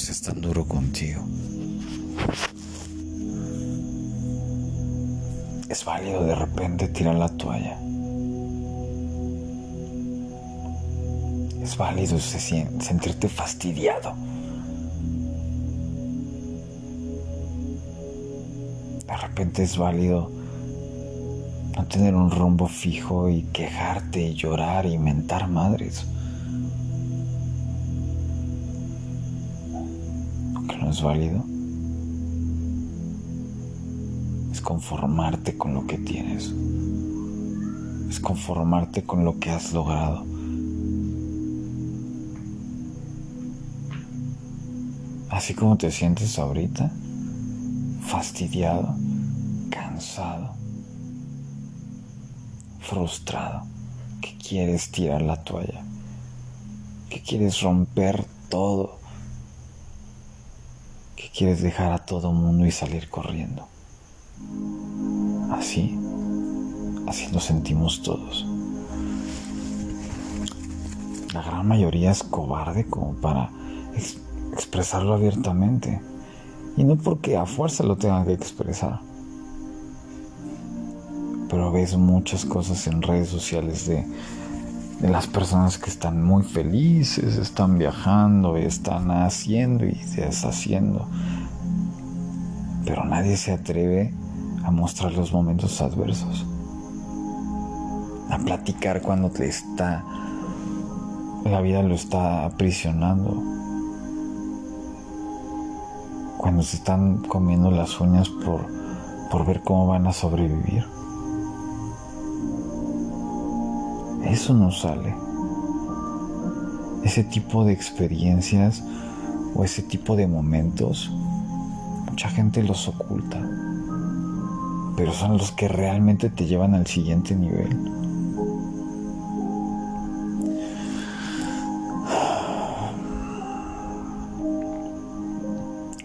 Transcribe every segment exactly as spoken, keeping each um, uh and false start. seas tan duro contigo. Es válido de repente tirar la toalla. Es válido sentirte fastidiado. De repente es válido no tener un rumbo fijo y quejarte y llorar y mentar madres. Aunque no es válido es conformarte con lo que tienes. Es conformarte con lo que has logrado. Así como te sientes ahorita, fastidiado, cansado, frustrado, que quieres tirar la toalla, que quieres romper todo, que quieres dejar a todo mundo y salir corriendo. Así, así nos sentimos todos. La gran mayoría es cobarde como para ex- expresarlo abiertamente. Y no porque a fuerza lo tengan que expresar. Pero ves muchas cosas en redes sociales de, de las personas que están muy felices, están viajando, están haciendo y deshaciendo. Pero nadie se atreve a mostrar los momentos adversos. A platicar cuando te está, la vida lo está aprisionando. Cuando se están comiendo las uñas por, por ver cómo van a sobrevivir. Eso no sale. Ese tipo de experiencias o ese tipo de momentos, mucha gente los oculta, pero son los que realmente te llevan al siguiente nivel.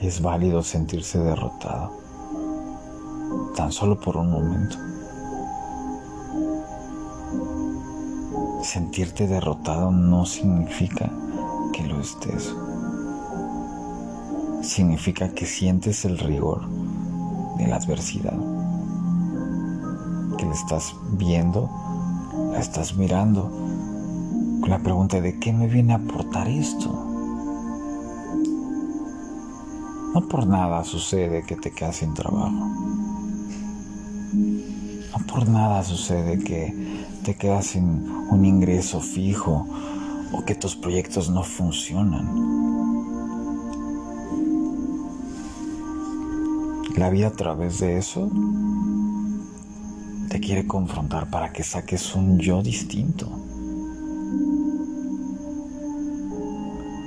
Es válido sentirse derrotado, tan solo por un momento. Sentirte derrotado no significa que lo estés. Significa que sientes el rigor de la adversidad, que la estás viendo, la estás mirando, con la pregunta de ¿qué me viene a aportar esto? No por nada sucede que te quedas sin trabajo. No por nada sucede que te quedas sin un ingreso fijo o que tus proyectos no funcionan. La vida a través de eso te quiere confrontar para que saques un yo distinto.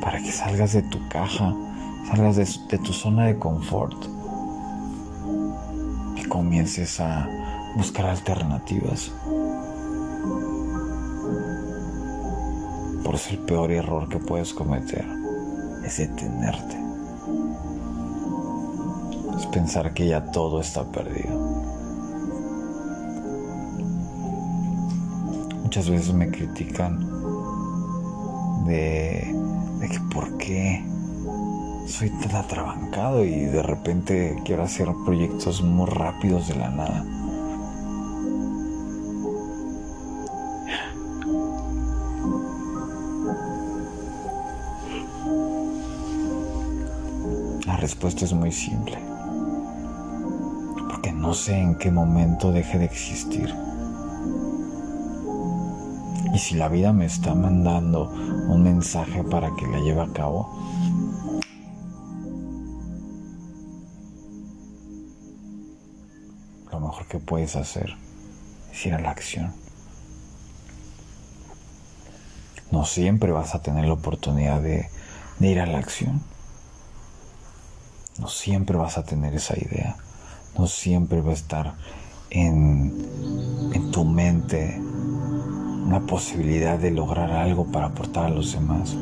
Para que salgas de tu caja. Salgas de, de tu zona de confort y comiences a buscar alternativas. Por eso el peor error que puedes cometer es detenerte. Es pensar que ya todo está perdido. Muchas veces me critican de, de que por qué soy tan atrabancado y de repente quiero hacer proyectos muy rápidos de la nada. La respuesta es muy simple. Porque no sé en qué momento deje de existir. Y si la vida me está mandando un mensaje para que la lleve a cabo, lo mejor que puedes hacer es ir a la acción. No siempre vas a tener la oportunidad de, de ir a la acción. No siempre vas a tener esa idea. No siempre va a estar en, en tu mente una posibilidad de lograr algo para aportar a los demás.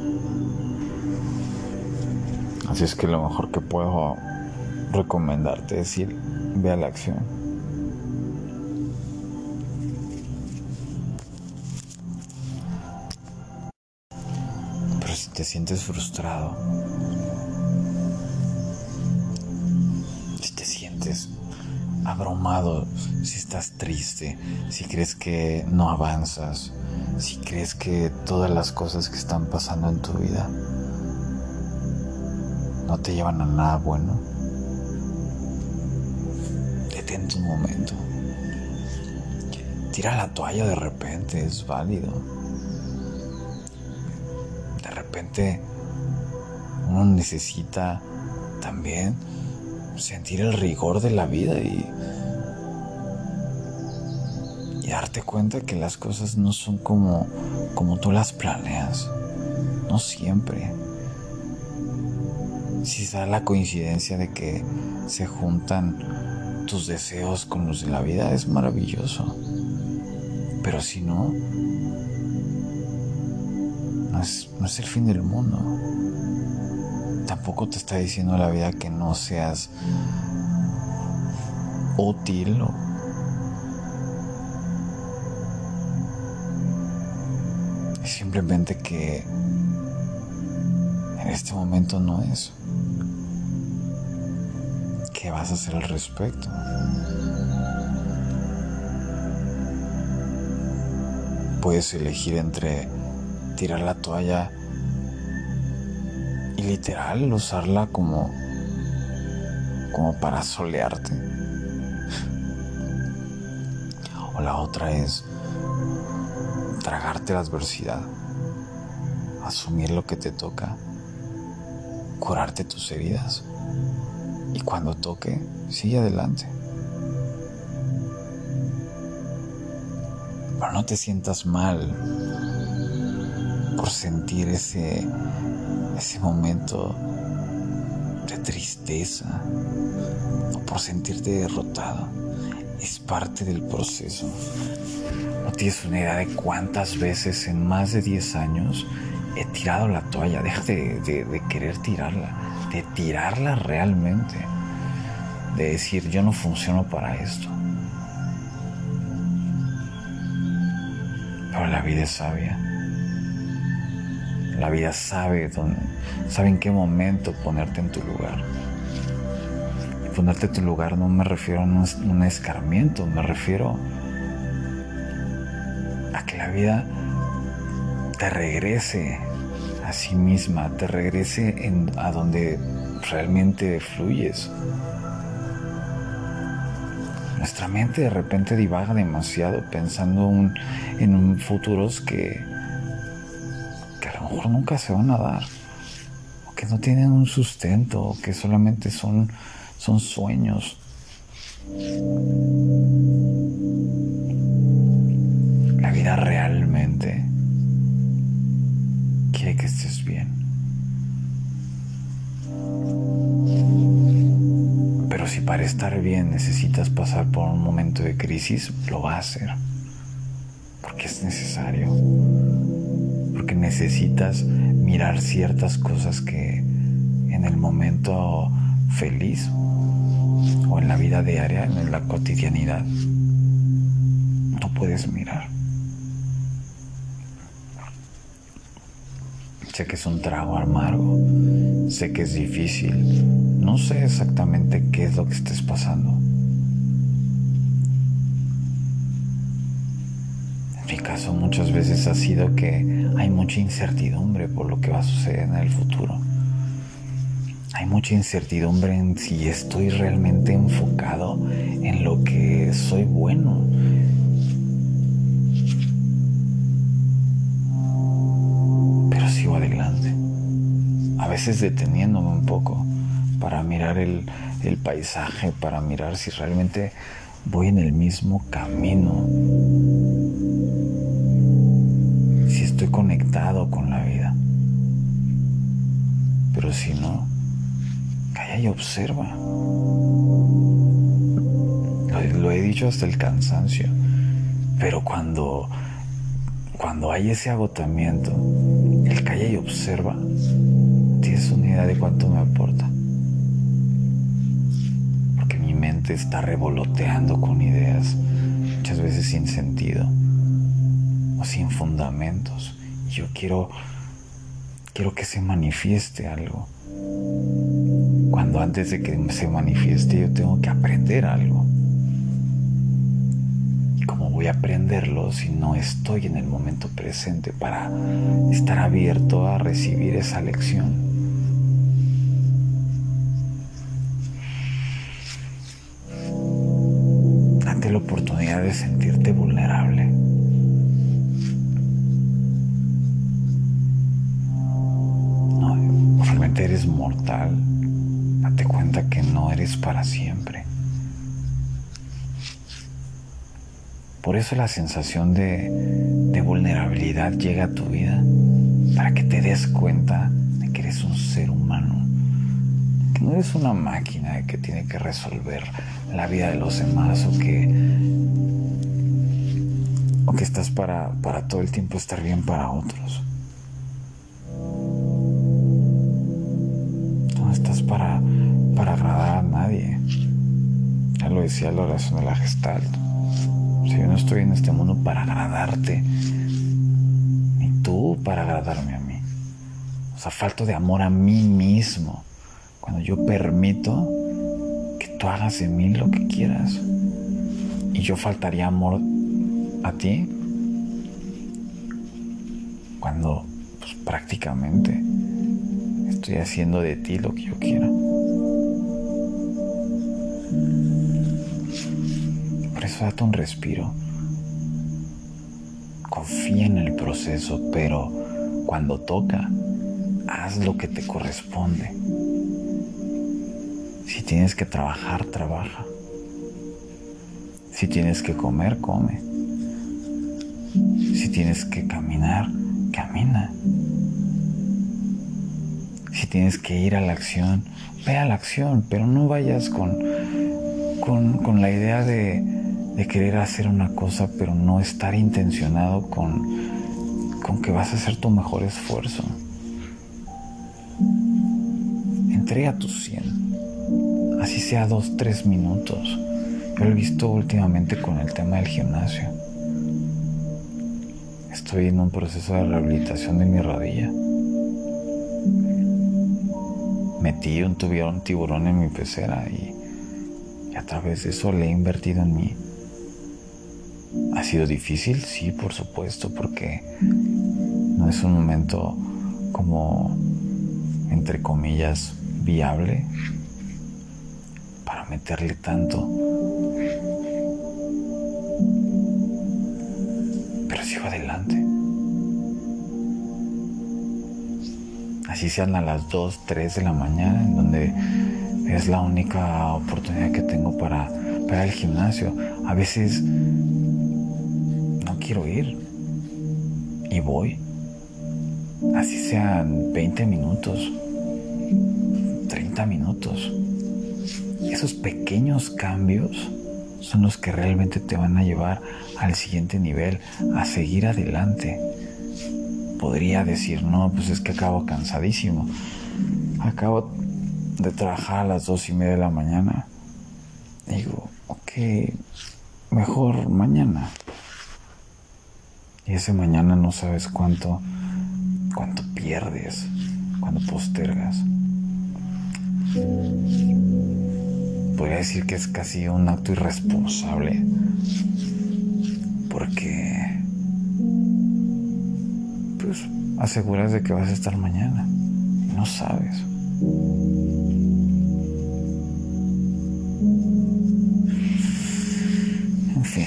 Así es que lo mejor que puedo recomendarte es ir, ve a la acción. Te sientes frustrado, abrumado, si estás triste, si crees que no avanzas, si crees que todas las cosas que están pasando en tu vida no te llevan a nada bueno, detente un momento, tira la toalla de repente, es válido. De repente uno necesita también sentir el rigor de la vida y, y darte cuenta que las cosas no son como, como tú las planeas, no siempre. Si se da la coincidencia de que se juntan tus deseos con los de la vida, es maravilloso, pero si no, no es, no es el fin del mundo. Tampoco te está diciendo la vida que no seas útil o, es simplemente que en este momento no es. ¿Qué vas a hacer al respecto? Puedes elegir entre tirar la toalla y literal usarla como como para solearte, o la otra es tragarte la adversidad, asumir lo que te toca, curarte tus heridas y cuando toque, sigue adelante. Pero no te sientas mal por sentir ese ese momento de tristeza o por sentirte derrotado. Es parte del proceso. No tienes una idea de cuántas veces en más de diez años he tirado la toalla. Deja de, de, de querer tirarla, de tirarla realmente, de decir yo no funciono para esto. Pero la vida es sabia. La vida sabe dónde, sabe en qué momento ponerte en tu lugar. Y ponerte en tu lugar no me refiero a un, un escarmiento, me refiero a que la vida te regrese a sí misma, te regrese en, a donde realmente fluyes. Nuestra mente de repente divaga demasiado pensando un, en un futuros que a lo mejor nunca se van a dar, o que no tienen un sustento, o que solamente son, son sueños. La vida realmente quiere que estés bien, pero si para estar bien necesitas pasar por un momento de crisis, lo va a hacer porque es necesario. Porque necesitas mirar ciertas cosas que en el momento feliz o en la vida diaria, en la cotidianidad, no puedes mirar. Sé que es un trago amargo, sé que es difícil, no sé exactamente qué es lo que estés pasando. En mi caso muchas veces ha sido que hay mucha incertidumbre por lo que va a suceder en el futuro. Hay mucha incertidumbre en si estoy realmente enfocado en lo que soy bueno. Pero sigo adelante. A veces deteniéndome un poco para mirar el, el paisaje, para mirar si realmente voy en el mismo camino. Estoy conectado con la vida. Pero si no, calla y observa. Lo, lo he dicho hasta el cansancio, pero cuando cuando hay ese agotamiento, el calla y observa, tienes una idea de cuánto me aporta. Porque mi mente está revoloteando con ideas, muchas veces sin sentido, sin fundamentos. Yo quiero quiero que se manifieste algo, cuando antes de que se manifieste yo tengo que aprender algo. voy a aprenderlo si no estoy en el momento presente para estar abierto a recibir esa lección? Date la oportunidad de sentirte vulnerable. No, realmente eres mortal. Date cuenta que no eres para siempre. Por eso la sensación de, de vulnerabilidad llega a tu vida, para que te des cuenta de que eres un ser humano, que no eres una máquina que tiene que resolver la vida de los demás, o que, o que estás para, para todo el tiempo estar bien para otros. No estás para, para agradar a nadie. Ya lo decía la oración de la Gestalt. O sea, yo no estoy en este mundo para agradarte, ni tú para agradarme a mí. O sea, falto de amor a mí mismo cuando yo permito que tú hagas de mí lo que quieras. Y yo faltaría amor a ti cuando, pues, prácticamente estoy haciendo de ti lo que yo quiera. Date un respiro, confía en el proceso, pero cuando toca, haz lo que te corresponde. Si tienes que trabajar, trabaja. Si tienes que comer, come. Si tienes que caminar, camina. Si tienes que ir a la acción, ve a la acción, pero no vayas con, con, con la idea de de querer hacer una cosa, pero no estar intencionado con, con que vas a hacer tu mejor esfuerzo. Entrega tu cien, así sea dos, tres minutos. Yo lo he visto últimamente con el tema del gimnasio. Estoy en un proceso de rehabilitación de mi rodilla. Metí un tiburón, un tiburón en mi pecera y, y a través de eso le he invertido en mí. ¿Ha sido difícil? Sí, por supuesto, porque no es un momento como, entre comillas, viable para meterle tanto. Pero sigo adelante. Así sean a las dos, tres de la mañana, en donde es la única oportunidad que tengo para, para el gimnasio. A veces quiero ir y voy, así sean veinte minutos, treinta minutos. Esos pequeños cambios son los que realmente te van a llevar al siguiente nivel, a seguir adelante. Podría decir, no, pues es que acabo cansadísimo, acabo de trabajar a las dos y media de la mañana. Digo, ok, mejor mañana. Y ese mañana no sabes cuánto, cuánto pierdes cuando postergas. Podría decir que es casi un acto irresponsable, porque pues aseguras de que vas a estar mañana y no sabes. En fin.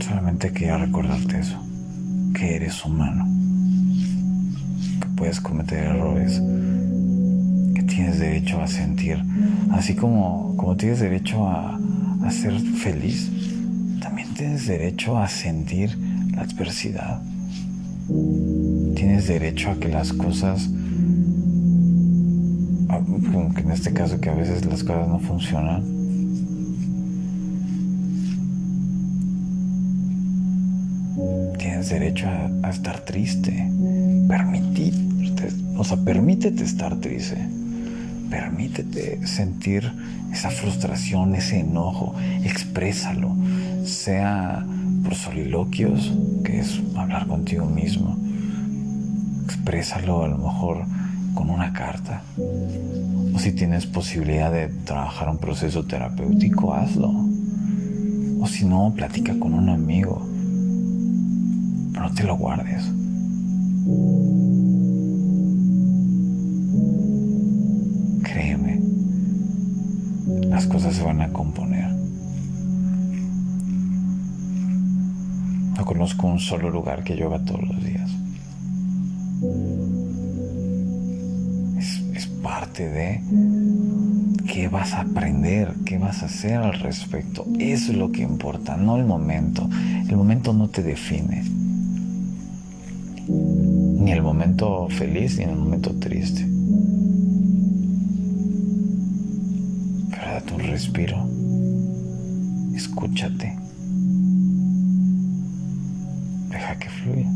Solamente quería recordarte eso, que eres humano, que puedes cometer errores, que tienes derecho a sentir, así como, como tienes derecho a, a ser feliz, también tienes derecho a sentir la adversidad, tienes derecho a que las cosas, como que en este caso que a veces las cosas no funcionan, tienes derecho a, a estar triste. Permitirte, o sea, permítete estar triste. Permítete sentir esa frustración, ese enojo. Exprésalo, sea por soliloquios, que es hablar contigo mismo. Exprésalo a lo mejor con una carta. O si tienes posibilidad de trabajar un proceso terapéutico, hazlo. O si no, platica con un amigo. Pero no te lo guardes. Créeme, las cosas se van a componer. No conozco un solo lugar que llueva todos los días. Es, es parte de qué vas a aprender, qué vas a hacer al respecto. Eso es lo que importa, no el momento. El momento no te define. Ni el momento feliz, ni el momento triste. Pero date un respiro. Escúchate. Deja que fluya.